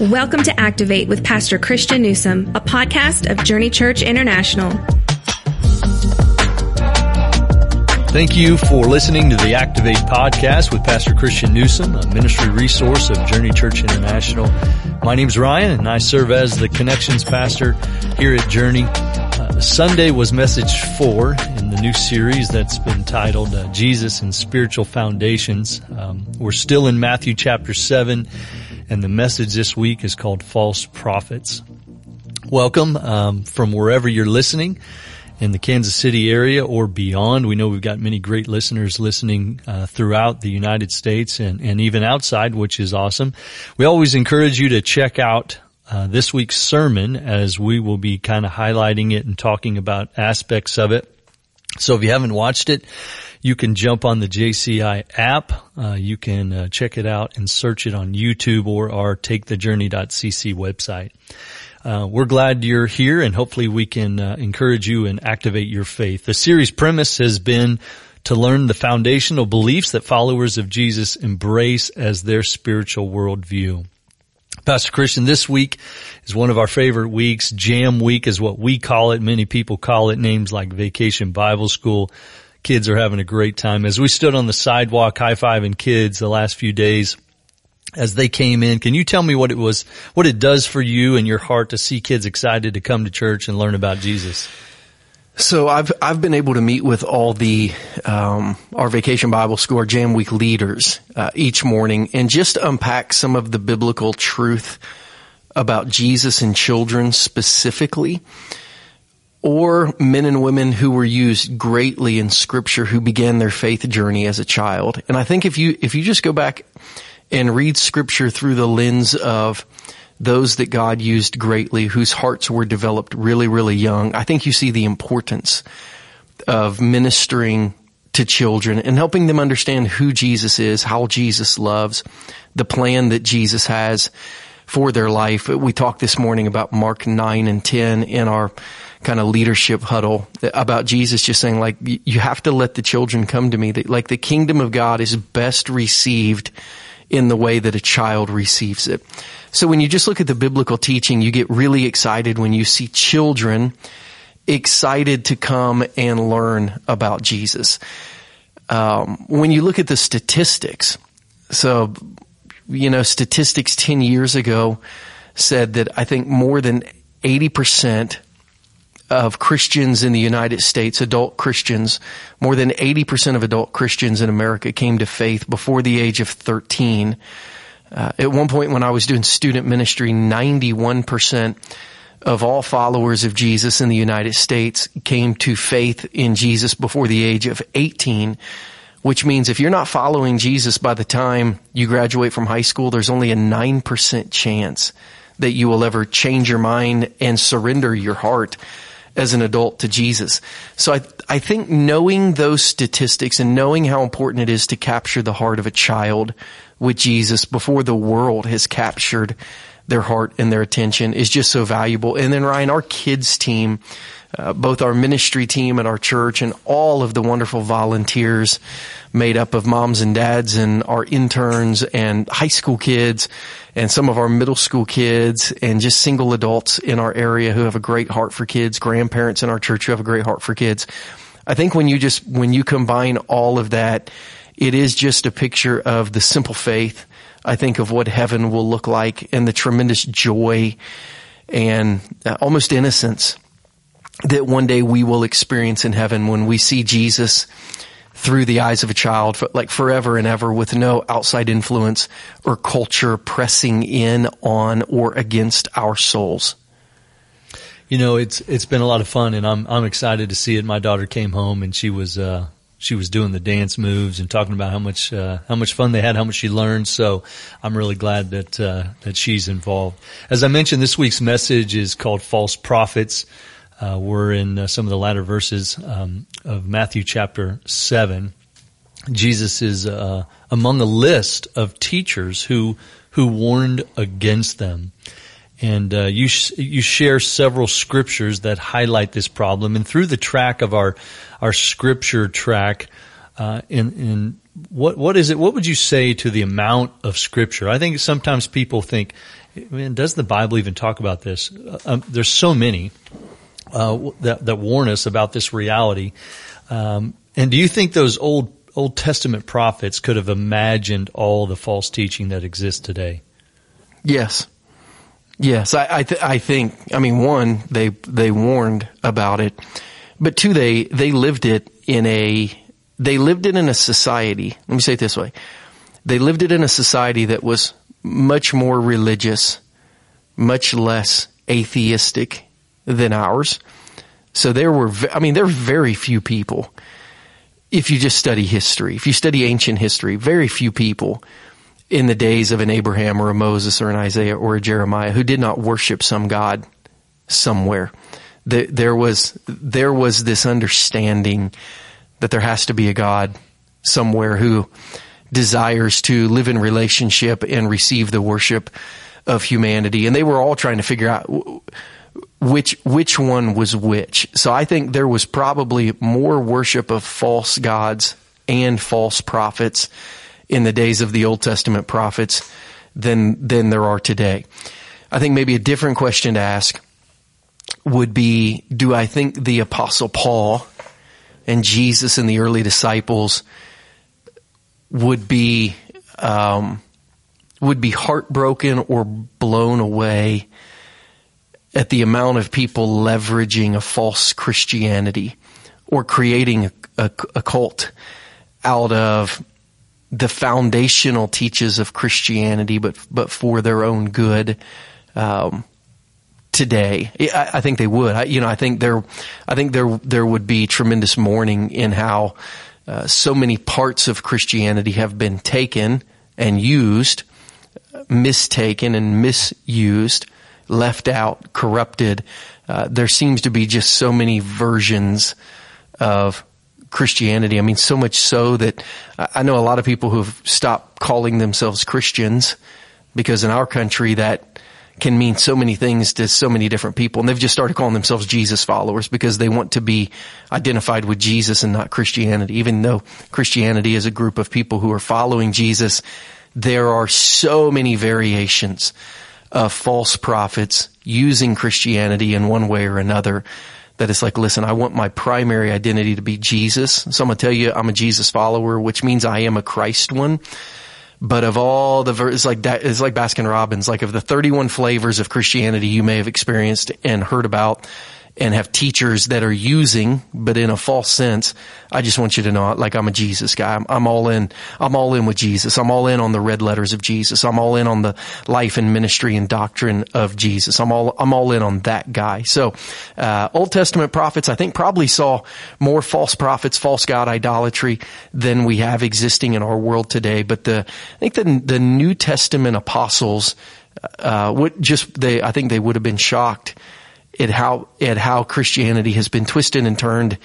Welcome to Activate with Pastor Christian Newsom, a podcast of Journey Church International. Thank you for listening to the Activate podcast with Pastor Christian Newsom, a ministry resource of Journey Church International. My name's Ryan, and I serve as the Connections Pastor here at Journey. Sunday was message 4 in the new series that's been titled Jesus and Spiritual Foundations. We're still in Matthew chapter 7, and the message this week is called False Prophets. Welcome from wherever you're listening. In the Kansas City area or beyond. We know we've got many great listeners listening throughout the United States and even outside, which is awesome. We always encourage you to check out this week's sermon, as we will be kind of highlighting it and talking about aspects of it. So if you haven't watched it, you can jump on the JCI app. You can check it out and search it on YouTube or our takethejourney.cc website. We're glad you're here, and hopefully we can encourage you and activate your faith. The series premise has been to learn the foundational beliefs that followers of Jesus embrace as their spiritual worldview. Pastor Christian, this week is one of our favorite weeks. Jam Week is what we call it. Many people call it names like Vacation Bible School. Kids are having a great time. As we stood on the sidewalk high-fiving kids the last few days, as they came in, can you tell me what it was, what it does for you and your heart to see kids excited to come to church and learn about Jesus? So I've been able to meet with all the, our Vacation Bible School, our Jam Week leaders, each morning and just unpack some of the biblical truth about Jesus and children specifically, or men and women who were used greatly in Scripture who began their faith journey as a child. And I think if you just go back and read Scripture through the lens of those that God used greatly, whose hearts were developed really, really young, I think you see the importance of ministering to children and helping them understand who Jesus is, how Jesus loves, the plan that Jesus has for their life. We talked this morning about Mark 9 and 10 in our kind of leadership huddle about Jesus just saying, like, you have to let the children come to me. Like, the kingdom of God is best received in the way that a child receives it. So when you just look at the biblical teaching, you get really excited when you see children excited to come and learn about Jesus. When you look at the statistics, so, you know, statistics 10 years ago said that I think more than 80% of Christians in the United States, adult Christians, more than 80% of adult Christians in America came to faith before the age of 13. At one point when I was doing student ministry, 91% of all followers of Jesus in the United States came to faith in Jesus before the age of 18, which means if you're not following Jesus by the time you graduate from high school, there's only a 9% chance that you will ever change your mind and surrender your heart as an adult to Jesus. So I think knowing those statistics and knowing how important it is to capture the heart of a child with Jesus before the world has captured their heart and their attention is just so valuable. And then, Ryan, our kids team, both our ministry team at our church and all of the wonderful volunteers made up of moms and dads and our interns and high school kids and some of our middle school kids and just single adults in our area who have a great heart for kids, grandparents in our church who have a great heart for kids. I think when you combine all of that, it is just a picture of the simple faith, I think, of what heaven will look like and the tremendous joy and almost innocence that one day we will experience in heaven when we see Jesus through the eyes of a child, like forever and ever, with no outside influence or culture pressing in on or against our souls. You know, it's been a lot of fun, and I'm excited to see it. My daughter came home and she was doing the dance moves and talking about how much fun they had, how much she learned. So I'm really glad that she's involved. As I mentioned, this week's message is called False Prophets. We're in some of the latter verses of Matthew chapter 7. Jesus is among a list of teachers who warned against them. And you share several scriptures that highlight this problem. And through the track of our scripture track, in what is it? What would you say to the amount of Scripture? I think sometimes people think, man, does the Bible even talk about this? There's so many that warn us about this reality. And do you think those Old Testament prophets could have imagined all the false teaching that exists today? Yes. Yes, I think, one, they warned about it, but two, they lived it in a society. Let me say it this way. They lived it in a society that was much more religious, much less atheistic than ours. So there were very few people. If you just study history, if you study ancient history, very few people in the days of an Abraham or a Moses or an Isaiah or a Jeremiah who did not worship some God somewhere. There was this understanding that there has to be a God somewhere who desires to live in relationship and receive the worship of humanity. And they were all trying to figure out which one was which. So I think there was probably more worship of false gods and false prophets in the days of the Old Testament prophets than there are today. I think maybe a different question to ask would be, do I think the Apostle Paul and Jesus and the early disciples would be heartbroken or blown away at the amount of people leveraging a false Christianity or creating a cult out of the foundational teachings of Christianity, but for their own good today? I think they would. I think there would be tremendous mourning in how so many parts of Christianity have been taken and used, mistaken and misused, left out, corrupted. There seems to be just so many versions of Christianity. I mean, so much so that I know a lot of people who have stopped calling themselves Christians, because in our country that can mean so many things to so many different people. And they've just started calling themselves Jesus followers because they want to be identified with Jesus and not Christianity. Even though Christianity is a group of people who are following Jesus, there are so many variations of false prophets using Christianity in one way or another. That it's like, listen, I want my primary identity to be Jesus. So I'm going to tell you I'm a Jesus follower, which means I am a Christ one. But of all the it's like Baskin-Robbins, like of the 31 flavors of Christianity you may have experienced and heard about and have teachers that are using, but in a false sense, I just want you to know, like, I'm a Jesus guy. I'm all in with Jesus. I'm all in on the red letters of Jesus. I'm all in on the life and ministry and doctrine of Jesus. I'm all in on that guy. So, Old Testament prophets, I think, probably saw more false prophets, false God idolatry than we have existing in our world today. But I think the New Testament apostles, I think they would have been shocked at how Christianity has been twisted and turned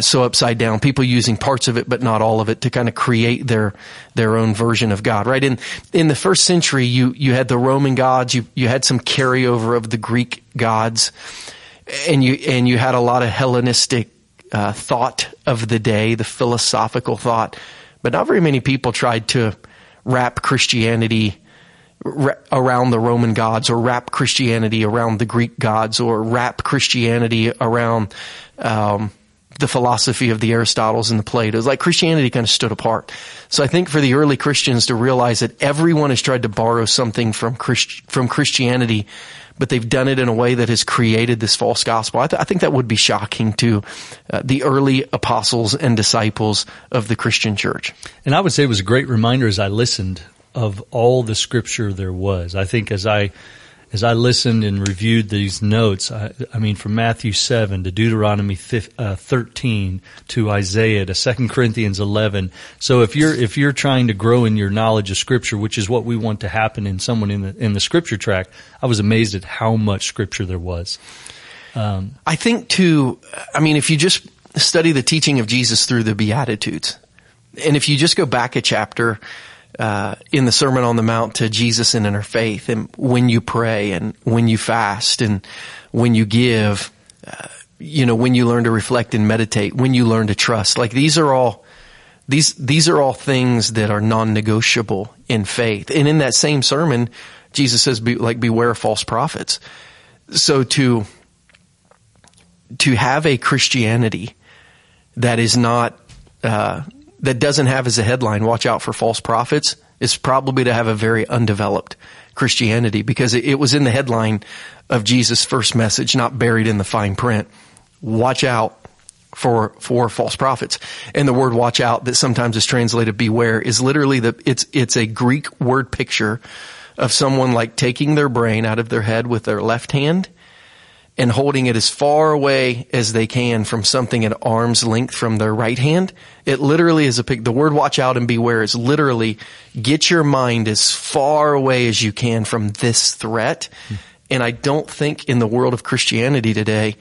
so upside down, people using parts of it but not all of it to kind of create their own version of God, right? In the first century, you had the Roman gods, you had some carryover of the Greek gods, and you had a lot of Hellenistic thought of the day, the philosophical thought, but not very many people tried to wrap Christianity around the Roman gods, or wrap Christianity around the Greek gods, or wrap Christianity around the philosophy of the Aristotles and the Plato's. Like, Christianity kind of stood apart. So I think for the early Christians to realize that everyone has tried to borrow something from Christianity, but they've done it in a way that has created this false gospel. I think that would be shocking to the early apostles and disciples of the Christian church. And I would say it was a great reminder as I listened of all the Scripture there was. I think as I listened and reviewed these notes, I mean, from Matthew 7 to Deuteronomy 13 to Isaiah to 2 Corinthians 11. So if you're trying to grow in your knowledge of Scripture, which is what we want to happen in someone in the Scripture track, I was amazed at how much Scripture there was. I think too, I mean, if you just study the teaching of Jesus through the Beatitudes, and if you just go back a chapter, in the Sermon on the Mount to Jesus and interfaith, and when you pray and when you fast and when you give, when you learn to reflect and meditate, when you learn to trust, like, these are all These are all things that are non-negotiable in faith. And in that same sermon, Jesus says, beware of false prophets. So to have a Christianity that is not, that doesn't have as a headline, watch out for false prophets, is probably to have a very undeveloped Christianity, because it was in the headline of Jesus' first message, not buried in the fine print. Watch out for false prophets. And the word watch out that sometimes is translated beware is literally it's a Greek word picture of someone like taking their brain out of their head with their left hand and holding it as far away as they can from something at arm's length from their right hand. It literally is the word watch out and beware is literally get your mind as far away as you can from this threat. And I don't think in the world of Christianity today,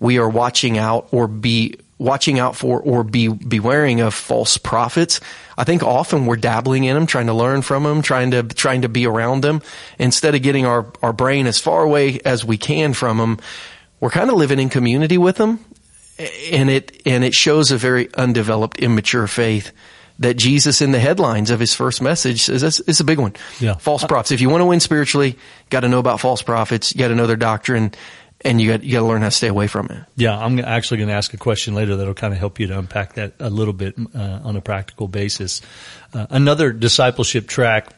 we are watching out for or bewaring of false prophets. I think often we're dabbling in them, trying to learn from them, trying to be around them. Instead of getting our brain as far away as we can from them, we're kind of living in community with them. And it shows a very undeveloped, immature faith that Jesus in the headlines of his first message says, it's a big one. Yeah. False prophets. If you want to win spiritually, got to know about false prophets, you got to know their doctrine. And you got to learn how to stay away from it. Yeah, I'm actually going to ask a question later that'll kind of help you to unpack that a little bit on a practical basis. Another discipleship track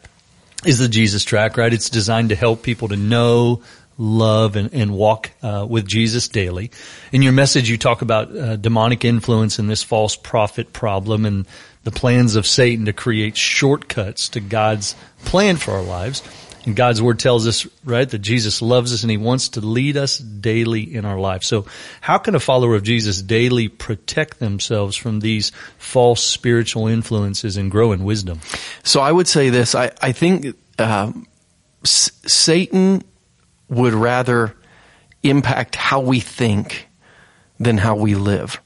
is the Jesus track, right? It's designed to help people to know, love, and walk with Jesus daily. In your message, you talk about demonic influence in this false prophet problem and the plans of Satan to create shortcuts to God's plan for our lives. And God's word tells us, right, that Jesus loves us and he wants to lead us daily in our life. So how can a follower of Jesus daily protect themselves from these false spiritual influences and grow in wisdom? So I would say this. I think Satan would rather impact how we think than how we live.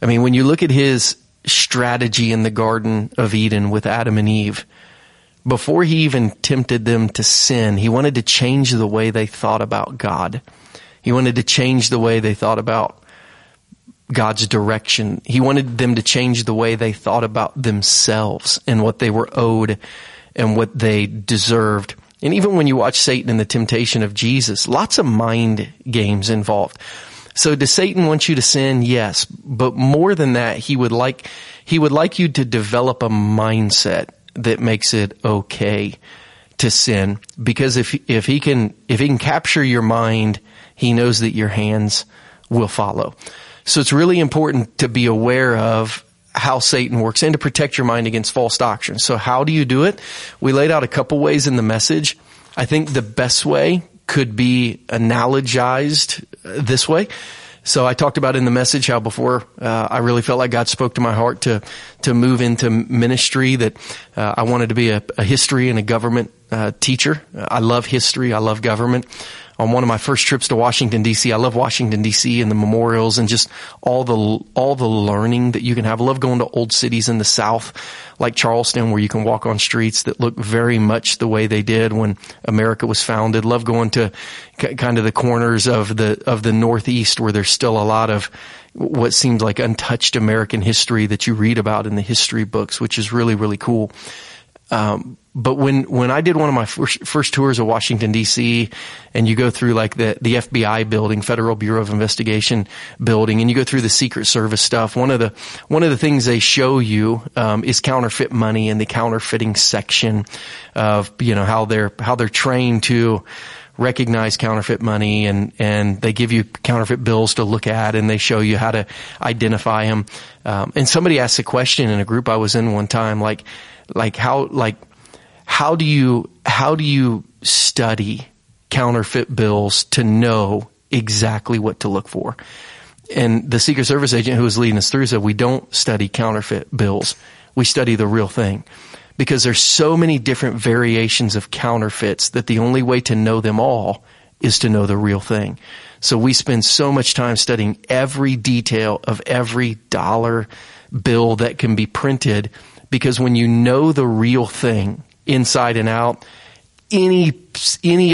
I mean, when you look at his strategy in the Garden of Eden with Adam and Eve, before he even tempted them to sin, he wanted to change the way they thought about God. He wanted to change the way they thought about God's direction. He wanted them to change the way they thought about themselves and what they were owed and what they deserved. And even when you watch Satan in the temptation of Jesus, lots of mind games involved. So does Satan want you to sin? Yes. But more than that, he would like you to develop a mindset that makes it okay to sin, because if he can capture your mind, he knows that your hands will follow. So it's really important to be aware of how Satan works and to protect your mind against false doctrine. So how do you do it? We laid out a couple ways in the message. I think the best way could be analogized this way. So I talked about in the message how before I really felt like God spoke to my heart to move into ministry, that I wanted to be a history and a government teacher. I love history. I love government. On one of my first trips to Washington, D.C., I love Washington, D.C. and the memorials and just all the learning that you can have. I love going to old cities in the South like Charleston, where you can walk on streets that look very much the way they did when America was founded. Love going to kind of the corners of the Northeast, where there's still a lot of what seems like untouched American history that you read about in the history books, which is really, really cool. But when I did one of my first tours of Washington, D.C., and you go through like the FBI building, Federal Bureau of Investigation building, and you go through the Secret Service stuff, one of the things they show you is counterfeit money in the counterfeiting section of, you know, how they're trained to recognize counterfeit money, and they give you counterfeit bills to look at, and they show you how to identify them. And somebody asked a question in a group I was in one time, how do you study counterfeit bills to know exactly what to look for? And the Secret Service agent who was leading us through said, we don't study counterfeit bills. We study the real thing, because there's so many different variations of counterfeits that the only way to know them all is to know the real thing. So we spend so much time studying every detail of every dollar bill that can be printed, because when you know the real thing inside and out, any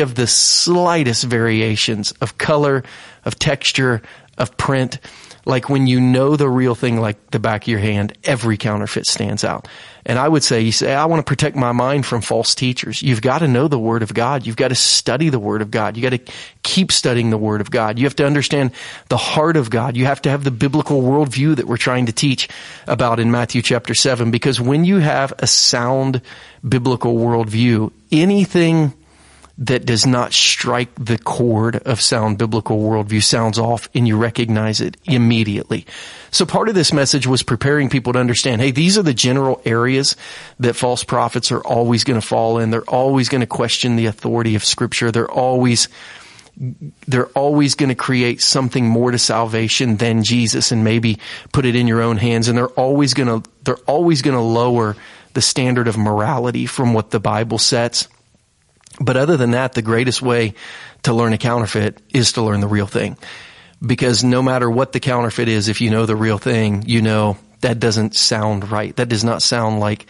of the slightest variations of color, of texture, of print like when you know the real thing like the back of your hand, every counterfeit stands out. And I would say, you say, I want to protect my mind from false teachers. You've got to know the Word of God. You've got to study the Word of God. You got to keep studying the Word of God. You have to understand the heart of God. You have to have the biblical worldview that we're trying to teach about in Matthew chapter 7. Because when you have a sound biblical worldview, anything that does not strike the chord of sound biblical worldview sounds off, and you recognize it immediately. So part of this message was preparing people to understand, hey, these are the general areas that false prophets are always going to fall in. They're always going to question the authority of Scripture. They're always going to create something more to salvation than Jesus and maybe put it in your own hands. And they're always going to lower the standard of morality from what the Bible sets. But other than that, the greatest way to learn a counterfeit is to learn the real thing. Because no matter what the counterfeit is, if you know the real thing, you know that doesn't sound right. That does not sound like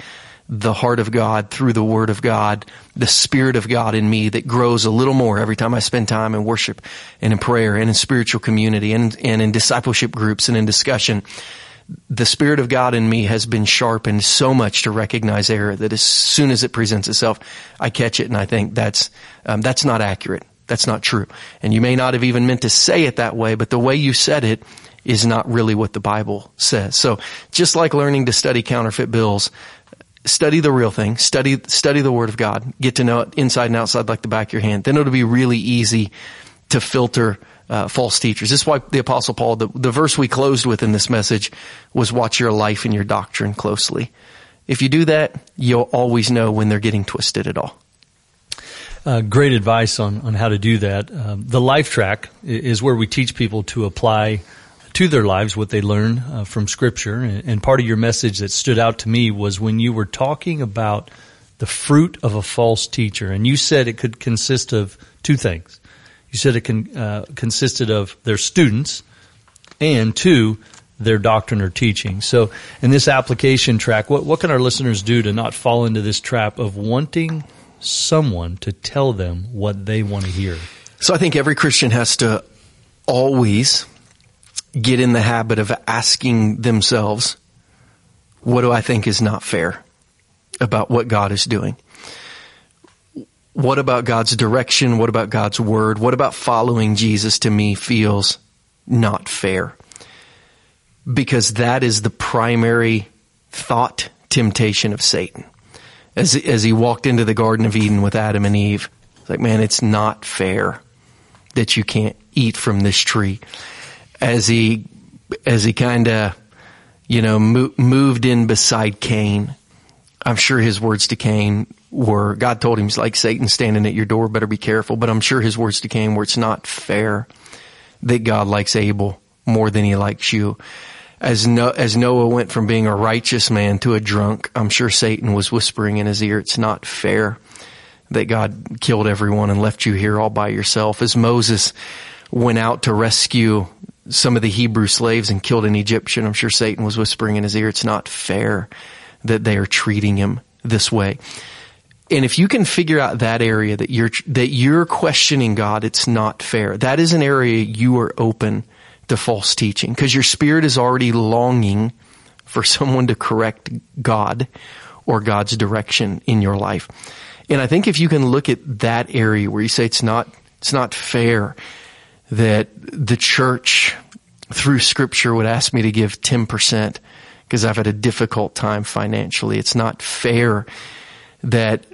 the heart of God through the Word of God, the Spirit of God in me that grows a little more every time I spend time in worship and in prayer and in spiritual community and in discipleship groups and in discussion. The Spirit of God in me has been sharpened so much to recognize error that as soon as it presents itself, I catch it and I think that's not accurate. That's not true. And you may not have even meant to say it that way, but the way you said it is not really what the Bible says. So just like learning to study counterfeit bills, study the real thing, study the Word of God, get to know it inside and outside like the back of your hand. Then it'll be really easy to filter false teachers. This is why the Apostle Paul, the verse we closed with in this message was watch your life and your doctrine closely. If you do that, you'll always know when they're getting twisted at all. Great advice on how to do that. The Life Track is where we teach people to apply to their lives what they learn from Scripture. And part of your message that stood out to me was when you were talking about the fruit of a false teacher. And you said it could consist of two things. You said it consisted of their students and, two, their doctrine or teaching. So in this application track, what can our listeners do to not fall into this trap of wanting someone to tell them what they want to hear? So I think every Christian has to always get in the habit of asking themselves, what do I think is not fair about what God is doing? What about God's direction? What about God's Word? What about following Jesus to me feels not fair? Because that is the primary thought temptation of Satan. As he walked into the Garden of Eden with Adam and Eve, it's like, man, it's not fair that you can't eat from this tree. As he kind of, moved in beside Cain, I'm sure his words to Cain were, God told him, he's like, Satan standing at your door, better be careful. But I'm sure his words to Cain were, it's not fair that God likes Abel more than he likes you. As Noah went from being a righteous man to a drunk, I'm sure Satan was whispering in his ear, it's not fair that God killed everyone and left you here all by yourself. As Moses went out to rescue some of the Hebrew slaves and killed an Egyptian, I'm sure Satan was whispering in his ear, it's not fair that they are treating him this way. And if you can figure out that area that you're questioning God, it's not fair. That is an area you are open to false teaching because your spirit is already longing for someone to correct God or God's direction in your life. And I think if you can look at that area where you say it's not fair that the church through Scripture would ask me to give 10% because I've had a difficult time financially. It's not fair that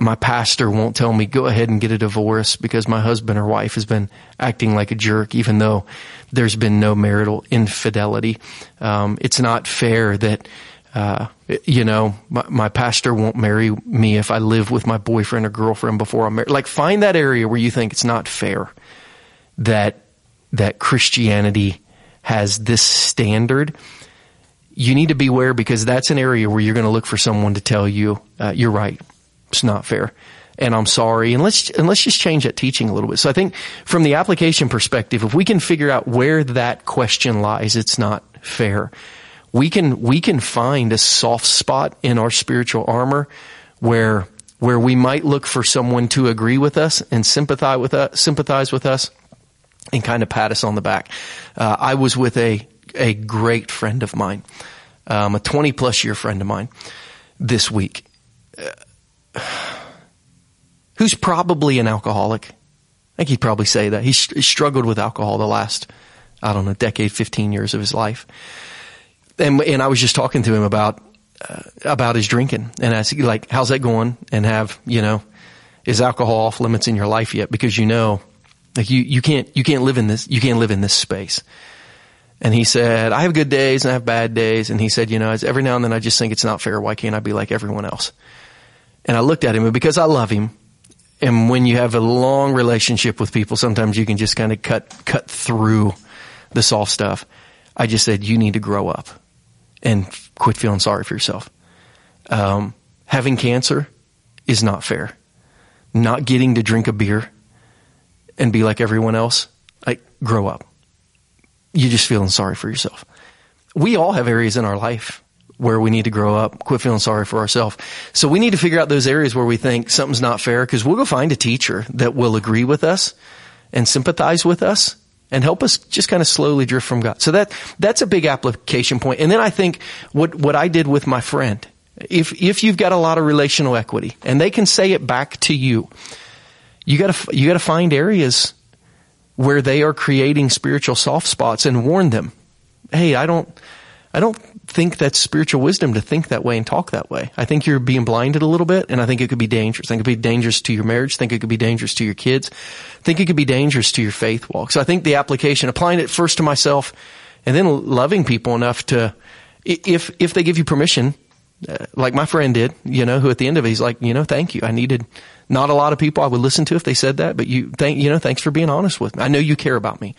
my pastor won't tell me, go ahead and get a divorce because my husband or wife has been acting like a jerk, even though there's been no marital infidelity. It's not fair that, my pastor won't marry me if I live with my boyfriend or girlfriend before I'm married. Like, find that area where you think it's not fair that Christianity has this standard. You need to beware because that's an area where you're going to look for someone to tell you, you're right. It's not fair. And I'm sorry. And let's just change that teaching a little bit. So I think from the application perspective, if we can figure out where that question lies, it's not fair. We can find a soft spot in our spiritual armor where we might look for someone to agree with us and sympathize with us, and kind of pat us on the back. I was with a great friend of mine, a 20-plus-year friend of mine this week, who's probably an alcoholic. I think he'd probably say that. He struggled with alcohol the last, decade, 15 years of his life. And I was just talking to him about his drinking. And I said, like, how's that going? And is alcohol off limits in your life yet? Because you can't live in this, space. And he said, I have good days and I have bad days. And he said, every now and then I just think it's not fair. Why can't I be like everyone else? And I looked at him, and because I love him, and when you have a long relationship with people, sometimes you can just kind of cut through the soft stuff. I just said, you need to grow up and quit feeling sorry for yourself. Having cancer is not fair. Not getting to drink a beer and be like everyone else, grow up. You're just feeling sorry for yourself. We all have areas in our life where we need to grow up, quit feeling sorry for ourselves. So we need to figure out those areas where we think something's not fair, because we'll go find a teacher that will agree with us and sympathize with us and help us just kind of slowly drift from God. So that's a big application point. And then I think what I did with my friend, if you've got a lot of relational equity and they can say it back to you, you gotta find areas where they are creating spiritual soft spots and warn them, hey, I don't think that's spiritual wisdom to think that way and talk that way. I think you're being blinded a little bit, and I think it could be dangerous. I think it could be dangerous to your marriage. I think it could be dangerous to your kids. I think it could be dangerous to your faith walk. So I think the application, applying it first to myself, and then loving people enough to, if they give you permission, like my friend did, who at the end of it, he's like, thank you. I needed not a lot of people I would listen to if they said that, but thanks for being honest with me. I know you care about me.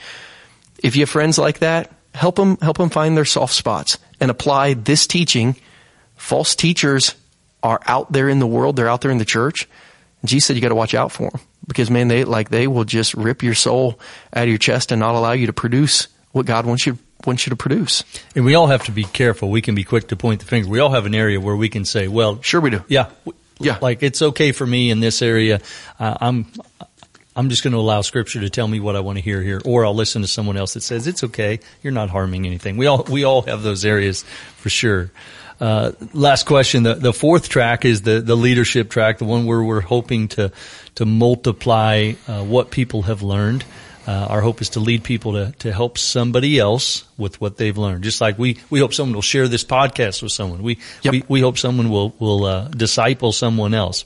If you have friends like that, help them find their soft spots and apply this teaching. False teachers are out there in the world. They're out there in the church. And Jesus said, you got to watch out for them, because man, they will just rip your soul out of your chest and not allow you to produce what God wants you to produce. And we all have to be careful. We can be quick to point the finger. We all have an area where we can say, well, sure we do. Yeah. Like, it's okay for me in this area. I'm just going to allow Scripture to tell me what I want to hear here, or I'll listen to someone else that says it's okay. You're not harming anything. We all have those areas for sure. Last question. The fourth track is the leadership track, the one where we're hoping to multiply what people have learned. Our hope is to lead people to help somebody else with what they've learned. Just like we hope someone will share this podcast with someone. We hope someone will disciple someone else.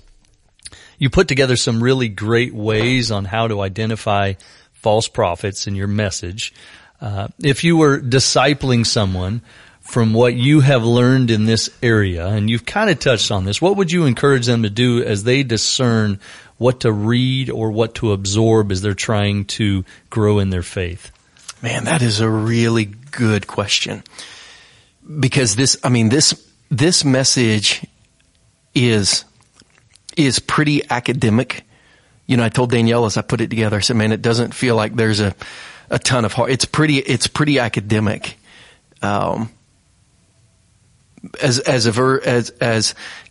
You put together some really great ways on how to identify false prophets in your message. If you were discipling someone from what you have learned in this area, and you've kind of touched on this, what would you encourage them to do as they discern what to read or what to absorb as they're trying to grow in their faith? Man, that is a really good question. Because this message is pretty academic. I told Danielle as I put it together, I said, man, it doesn't feel like there's a ton of heart. It's pretty academic. As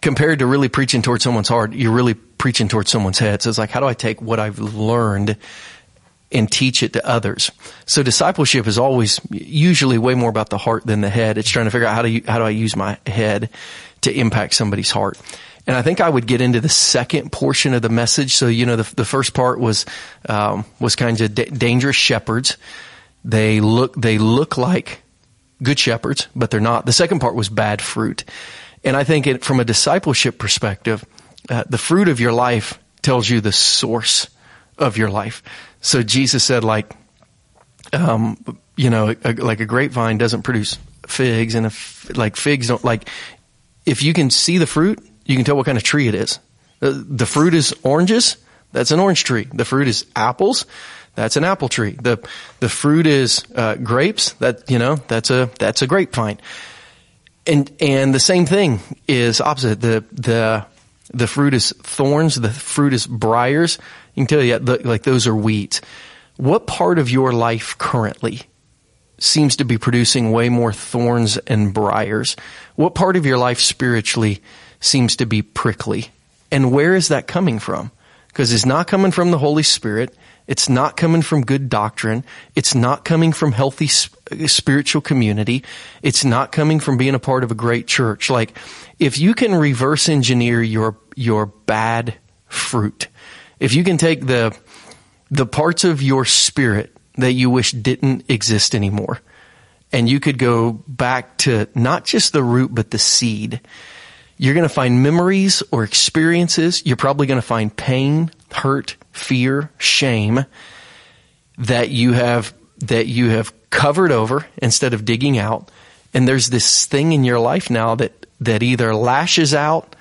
compared to really preaching towards someone's heart, you're really preaching towards someone's head. So it's like, how do I take what I've learned and teach it to others? So discipleship is always usually way more about the heart than the head. It's trying to figure out how do I use my head to impact somebody's heart. And I think I would get into the second portion of the message. So, the first part was kind of dangerous shepherds. They look like good shepherds, but they're not. The second part was bad fruit. And I think from a discipleship perspective, the fruit of your life tells you the source of your life. So Jesus said, like a grapevine doesn't produce figs, and if you can see the fruit, you can tell what kind of tree it is. The fruit is oranges. That's an orange tree. The fruit is apples. That's an apple tree. The fruit is grapes. That's a grapevine. And the same thing is opposite. The fruit is thorns. The fruit is briars. You can tell those are weeds. What part of your life currently seems to be producing way more thorns and briars? What part of your life spiritually seems to be prickly? And where is that coming from? because it's not coming from the Holy Spirit. It's not coming from good doctrine. It's not coming from healthy spiritual community. It's not coming from being a part of a great church. Like, if you can reverse engineer your bad fruit, if you can take the parts of your spirit that you wish didn't exist anymore, and you could go back to not just the root, but the seed, you're going to find memories or experiences. You're probably going to find pain, hurt, fear, shame that you have covered over instead of digging out. And there's this thing in your life now that either lashes out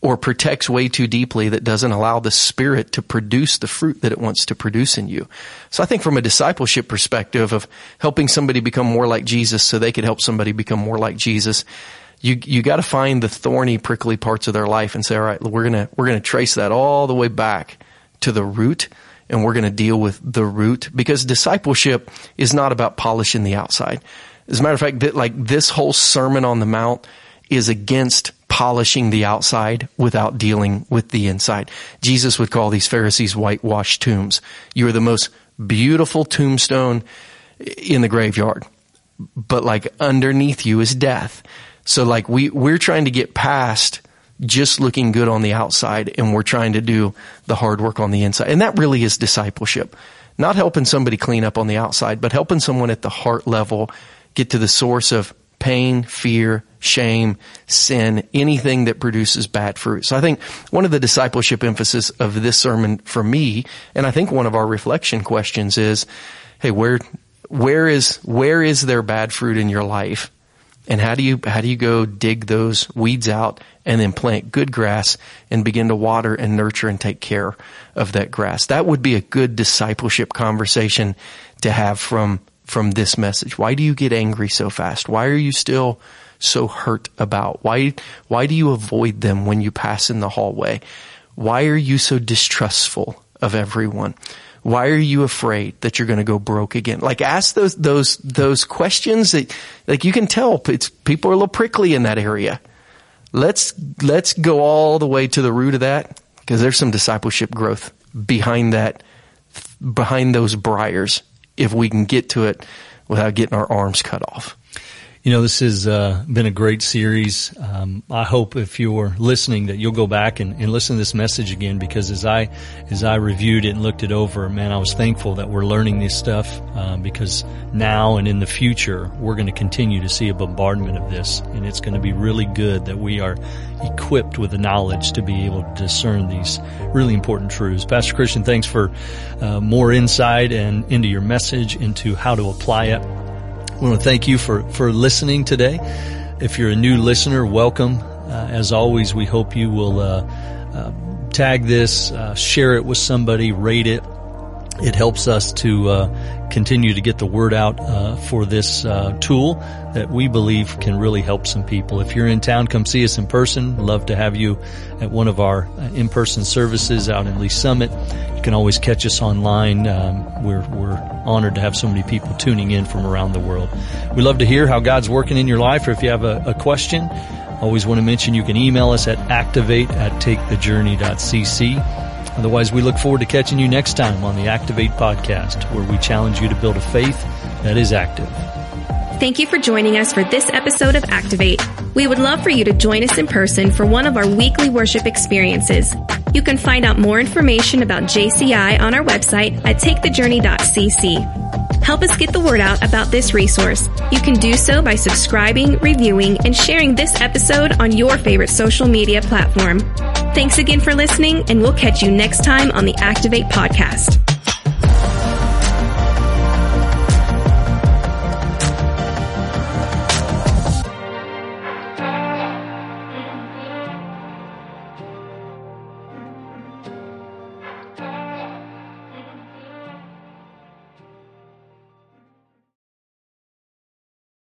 or protects way too deeply that doesn't allow the Spirit to produce the fruit that it wants to produce in you. So I think from a discipleship perspective of helping somebody become more like Jesus so they could help somebody become more like Jesus, you got to find the thorny, prickly parts of their life and say, all right, we're going to trace that all the way back to the root, and we're going to deal with the root, because discipleship is not about polishing the outside. As a matter of fact, this whole Sermon on the Mount is against polishing the outside without dealing with the inside. Jesus would call these Pharisees whitewashed tombs. You are the most beautiful tombstone in the graveyard, but underneath you is death. So we're trying to get past just looking good on the outside, and we're trying to do the hard work on the inside. And that really is discipleship. Not helping somebody clean up on the outside, but helping someone at the heart level get to the source of pain, fear, shame, sin, anything that produces bad fruit. So I think one of the discipleship emphasis of this sermon for me, and I think one of our reflection questions is, hey, where is there bad fruit in your life? And how do you go dig those weeds out and then plant good grass and begin to water and nurture and take care of that grass? That would be a good discipleship conversation to have from this message. Why do you get angry so fast? Why are you still so hurt about? Why do you avoid them when you pass in the hallway? Why are you so distrustful of everyone? Why are you afraid that you're going to go broke again? Ask those questions that, you can tell people are a little prickly in that area. Let's go all the way to the root of that, because there's some discipleship growth behind those briars, if we can get to it without getting our arms cut off. This has been a great series. I hope if you're listening that you'll go back and listen to this message again, because as I reviewed it and looked it over, man, I was thankful that we're learning this stuff, because now and in the future, we're going to continue to see a bombardment of this. And it's going to be really good that we are equipped with the knowledge to be able to discern these really important truths. Pastor Christian, thanks for more insight and into your message, into how to apply it. I want to thank you for listening today. If you're a new listener, welcome. As always, we hope you will tag this, share it with somebody, rate it. It helps us to continue to get the word out for this tool that we believe can really help some people. If you're in town, come see us in person. We'd love to have you at one of our in-person services out in Lee Summit. You can always catch us online. We're honored to have so many people tuning in from around the world. We love to hear how God's working in your life, or if you have a question. I always want to mention you can email us at activate@takethejourney.cc. Otherwise, we look forward to catching you next time on the Activate Podcast, where we challenge you to build a faith that is active. Thank you for joining us for this episode of Activate. We would love for you to join us in person for one of our weekly worship experiences. You can find out more information about JCI on our website at takethejourney.cc. Help us get the word out about this resource. You can do so by subscribing, reviewing, and sharing this episode on your favorite social media platform. Thanks again for listening, and we'll catch you next time on the Activate Podcast.